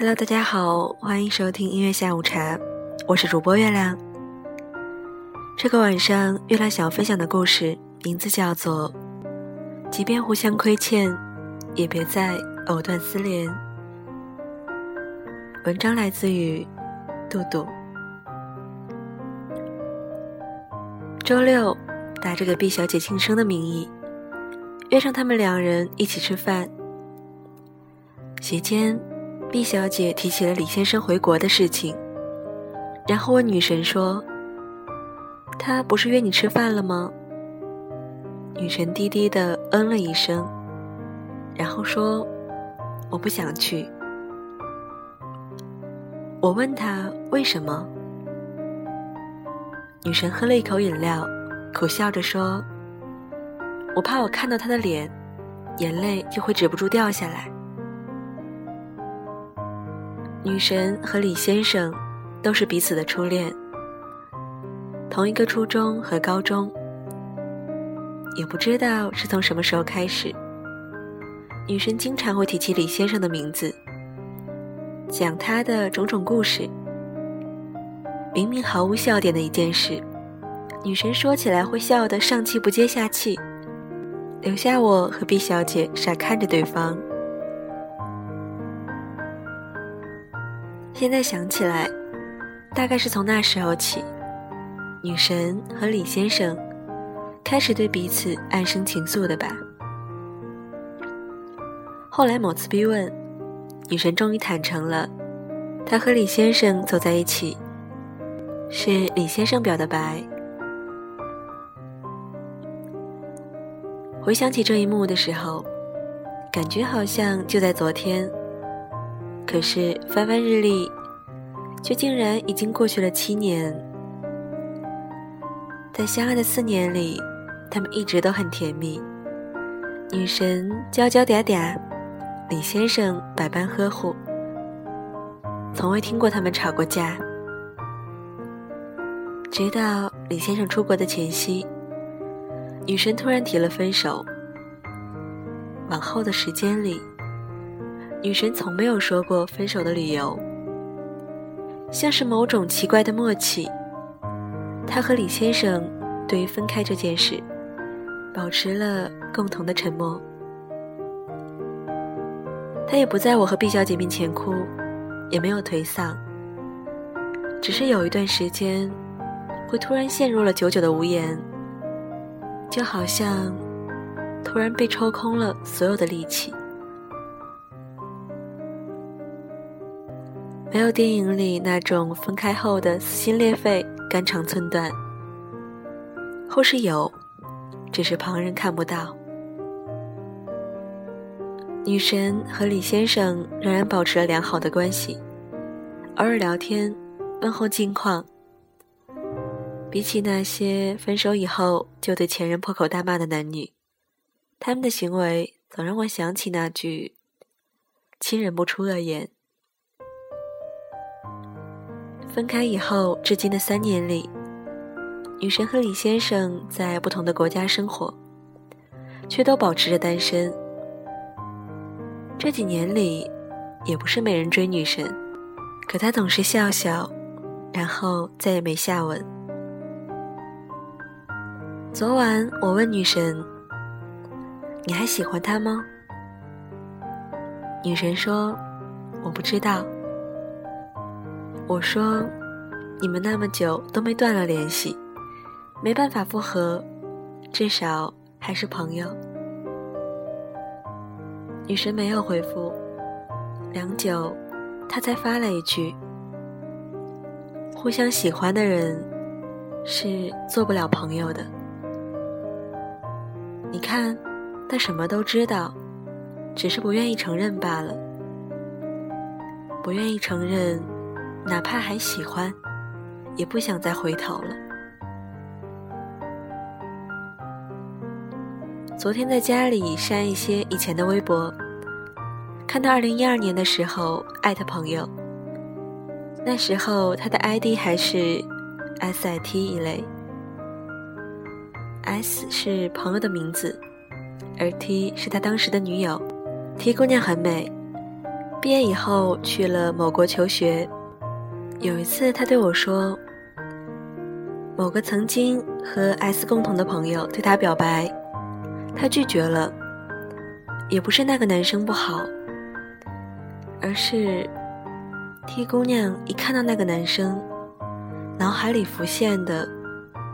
Hello， 大家好，欢迎收听音乐下午茶，我是主播月亮。这个晚上，月亮想分享的故事名字叫做《即便互相亏欠，也别再藕断丝连》。文章来自于杜杜。周六，打着给毕小姐庆生的名义，约上他们两人一起吃饭。席间，毕小姐提起了李先生回国的事情，然后问女神说：“他不是约你吃饭了吗？”女神低低地嗯了一声，然后说：“我不想去。”我问她为什么，女神喝了一口饮料，苦笑着说：“我怕我看到他的脸，眼泪就会止不住掉下来。”女神和李先生都是彼此的初恋，同一个初中和高中，也不知道是从什么时候开始，女神经常会提起李先生的名字，讲他的种种故事。明明毫无笑点的一件事，女神说起来会笑得上气不接下气，留下我和毕小姐傻看着对方。现在想起来，大概是从那时候起，女神和李先生开始对彼此暗生情愫的吧。后来某次逼问，女神终于坦诚了，她和李先生走在一起，是李先生表的白。回想起这一幕的时候，感觉好像就在昨天，可是翻翻日历，却竟然已经过去了7年。在相爱的4年里，他们一直都很甜蜜，女神娇娇嗲嗲，李先生百般呵护，从未听过他们吵过架。直到李先生出国的前夕，女神突然提了分手。往后的时间里，女神从没有说过分手的理由，像是某种奇怪的默契，她和李先生对于分开这件事保持了共同的沉默。她也不在我和毕小姐面前哭，也没有颓丧，只是有一段时间会突然陷入了久久的无言，就好像突然被抽空了所有的力气。没有电影里那种分开后的撕心裂肺、肝肠寸断，后是有，只是旁人看不到。女神和李先生仍然保持了良好的关系，偶尔聊天，问候近况。比起那些分手以后就对前任破口大骂的男女，他们的行为总让我想起那句“亲人不出恶言”。分开以后至今的3年里，女神和李先生在不同的国家生活，却都保持着单身。这几年里也不是没人追女神，可她总是笑笑，然后再也没下文。昨晚我问女神：“你还喜欢她吗？”女神说：“我不知道。”我说：“你们那么久都没断了联系，没办法复合，至少还是朋友。”女神没有回复，良久，她才发了一句：“互相喜欢的人是做不了朋友的。你看，他什么都知道，只是不愿意承认罢了，不愿意承认。”哪怕还喜欢，也不想再回头了。昨天在家里删一些以前的微博，看到2012年的时候艾特朋友，那时候他的 ID 还是 SIT 一类， S 是朋友的名字，而 T 是他当时的女友。T 姑娘很美，毕业以后去了某国求学，有一次他对我说，某个曾经和 S 共同的朋友对他表白，他拒绝了，也不是那个男生不好，而是 T 姑娘一看到那个男生，脑海里浮现的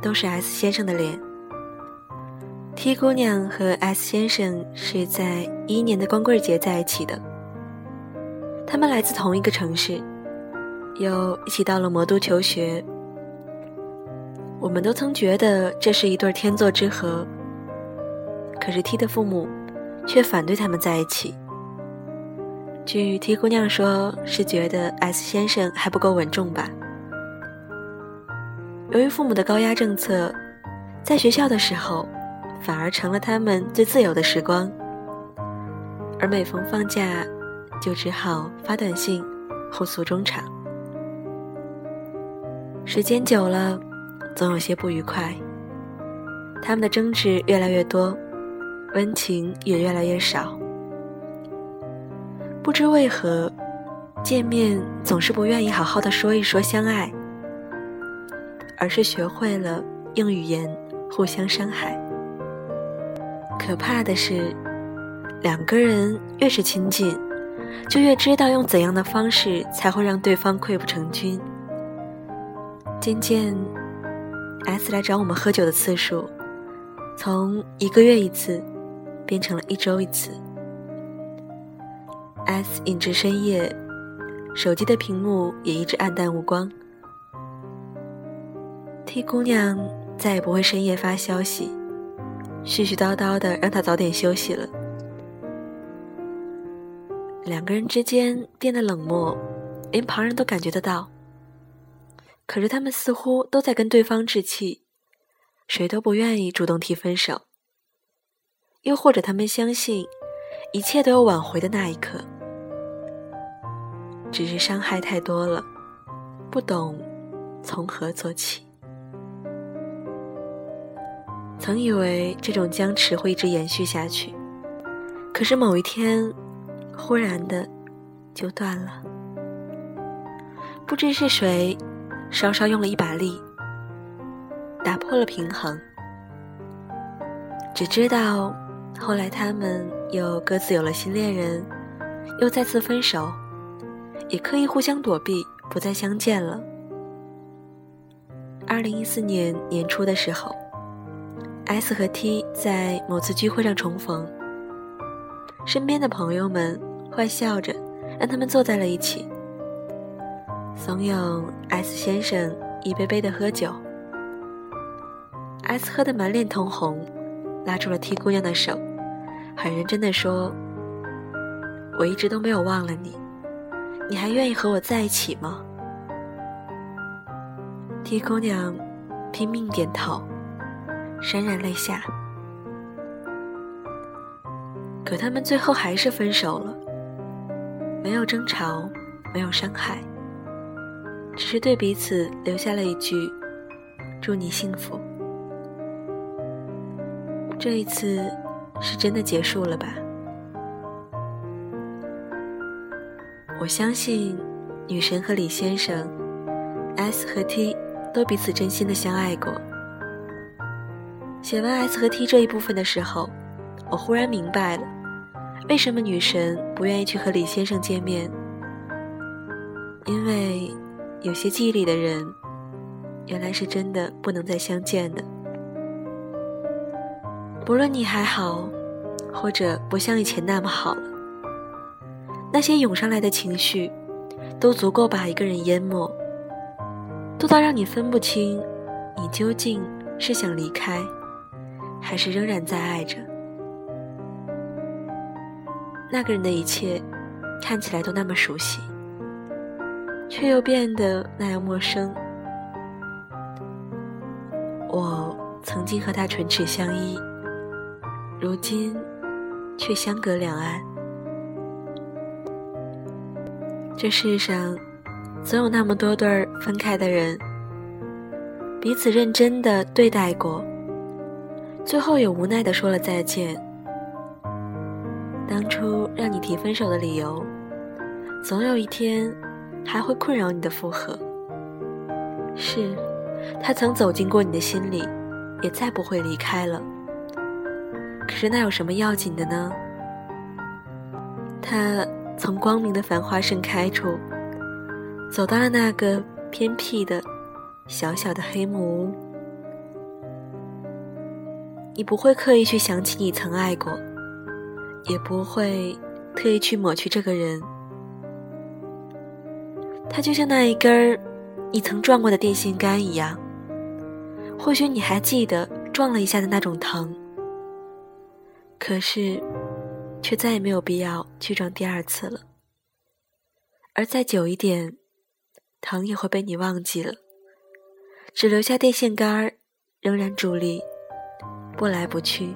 都是 S 先生的脸。T 姑娘和 S 先生是在2011年的光棍节在一起的，他们来自同一个城市，又一起到了魔都求学。我们都曾觉得这是一对天作之合，可是 T 的父母却反对他们在一起。据 T 姑娘说，是觉得 S 先生还不够稳重吧。由于父母的高压政策，在学校的时候反而成了他们最自由的时光，而每逢放假就只好发短信互诉衷肠。时间久了总有些不愉快，他们的争执越来越多，温情也越来越少。不知为何，见面总是不愿意好好的说一说相爱，而是学会了用语言互相伤害。可怕的是，两个人越是亲近，就越知道用怎样的方式才会让对方溃不成军。渐渐 S 来找我们喝酒的次数从1个月1次变成了1周1次。 S 饮至深夜，手机的屏幕也一直暗淡无光。 T 姑娘再也不会深夜发消息，絮絮叨叨的让她早点休息了。两个人之间变得冷漠，连旁人都感觉得到，可是他们似乎都在跟对方置气，谁都不愿意主动提分手，又或者他们相信一切都有挽回的那一刻，只是伤害太多了，不懂从何做起。曾以为这种僵持会一直延续下去，可是某一天忽然的就断了。不知是谁稍稍用了一把力，打破了平衡，只知道后来他们又各自有了新恋人，又再次分手，也刻意互相躲避，不再相见了。2014年年初的时候， S 和 T 在某次聚会上重逢，身边的朋友们坏笑着让他们坐在了一起，怂恿 S 先生一杯杯的喝酒。 S 喝得满脸通红，拉住了 T 姑娘的手，很认真地说，我一直都没有忘了你，你还愿意和我在一起吗？ T 姑娘拼命点头，潸然泪下。可他们最后还是分手了，没有争吵，没有伤害，只是对彼此留下了一句祝你幸福。这一次是真的结束了吧？我相信女神和李先生， S 和 T 都彼此真心的相爱过。写完 S 和 T 这一部分的时候，我忽然明白了为什么女神不愿意去和李先生见面，因为有些记忆里的人原来是真的不能再相见的。不论你还好或者不像以前那么好了，那些涌上来的情绪都足够把一个人淹没，多到让你分不清你究竟是想离开还是仍然在爱着那个人。的一切看起来都那么熟悉，却又变得那样陌生。我曾经和他唇齿相依，如今却相隔两岸。这世上总有那么多对分开的人，彼此认真地对待过，最后也无奈地说了再见。当初让你提分手的理由总有一天还会困扰你的负荷。是，它曾走进过你的心里，也再不会离开了。可是那有什么要紧的呢？它从光明的繁花盛开处走到了那个偏僻的小小的黑木屋。你不会刻意去想起你曾爱过，也不会特意去抹去这个人。它就像那一根你曾撞过的电线杆一样，或许你还记得撞了一下的那种疼，可是却再也没有必要去撞第二次了。而再久一点，疼也会被你忘记了，只留下电线杆仍然伫立，不来不去，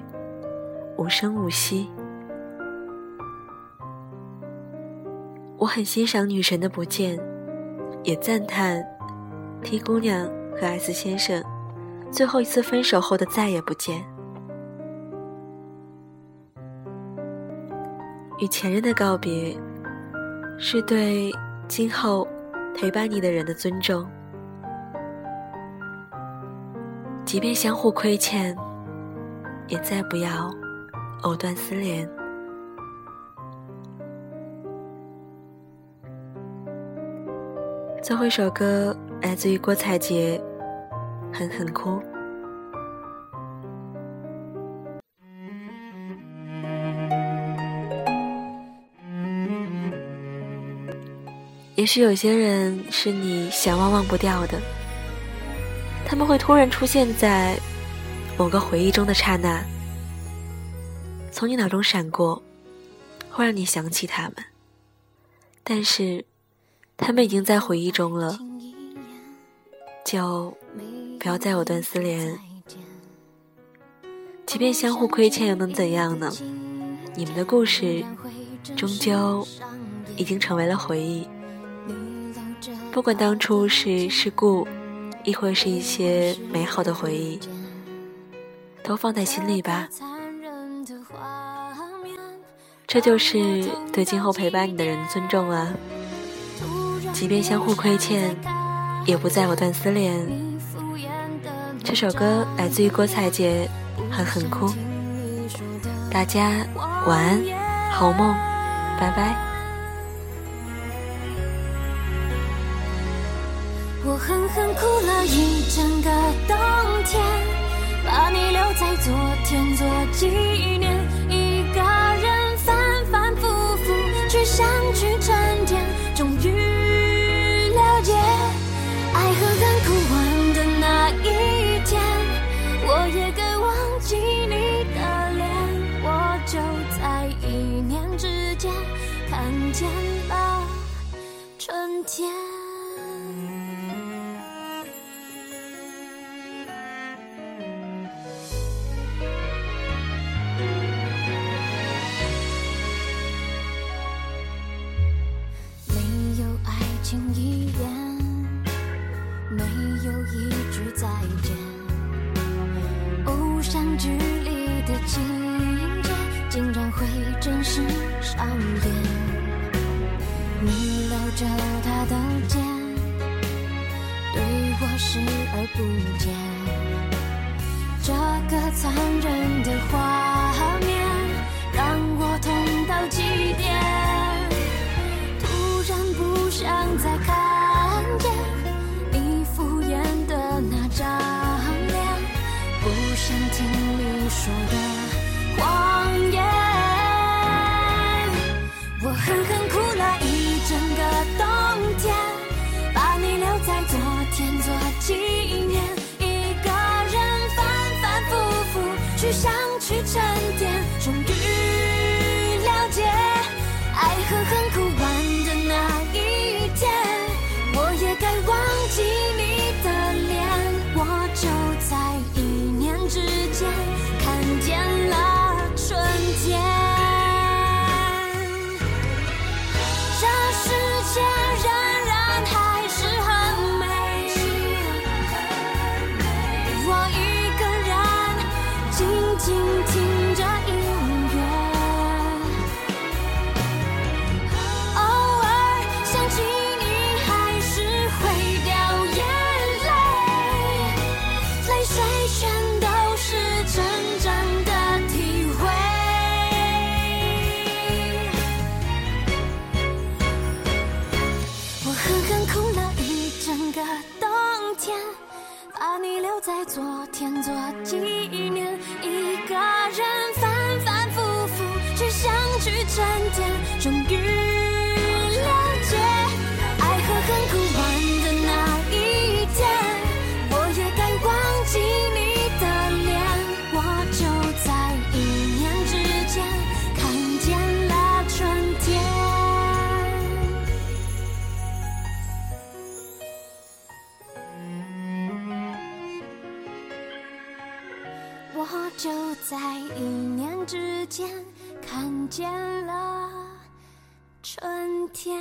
无声无息。我很欣赏女神的不见，也赞叹 T 姑娘和 S 先生最后一次分手后的再也不见。与前任的告别，是对今后陪伴你的人的尊重。即便相互亏欠，也再不要藕断丝连。最后一首歌来自于郭采洁，《狠狠哭》。也许有些人是你想忘忘不掉的，他们会突然出现在某个回忆中的刹那，从你脑中闪过，会让你想起他们，但是他们已经在回忆中了，就不要再藕断丝连。即便相互亏欠又能怎样呢？你们的故事终究已经成为了回忆，不管当初是事故，亦或是一些美好的回忆，都放在心里吧。这就是对今后陪伴你的人的尊重啊！即便相互亏欠，也不再藕断丝连。这首歌来自于郭采洁，《狠狠哭》。大家晚安，好梦，拜拜。我狠狠哭了一整个冬天，把你留在昨天做纪念，一个人反反复复去想去沉淀，终于了解爱狠狠哭完的那一天，我也该忘记你的脸。我就在一念之间看见了春天。剧里的情节竟然会真实上演，你搂着他的肩，对我视而不见，这个残忍的画面让我痛到极点，突然不想再看见你敷衍的那张，不想听你说的谎言。我狠狠哭了一整个冬天，把你留在昨天做纪念，一个人反反复复去想去沉淀，终于了解爱狠狠哭完的那一天，我也该忘记你的脸。我就在意之间看见了春天，这世界仍然还是很美，我一个人静静听着音乐，偶尔整个冬天，把你留在昨天做纪念。一个人反反复复去想去沉淀，终于了解爱和恨哭完的那一天，我也敢忘记你的脸。我就在一年之间看见了春天。我就在一年之间看见了春天。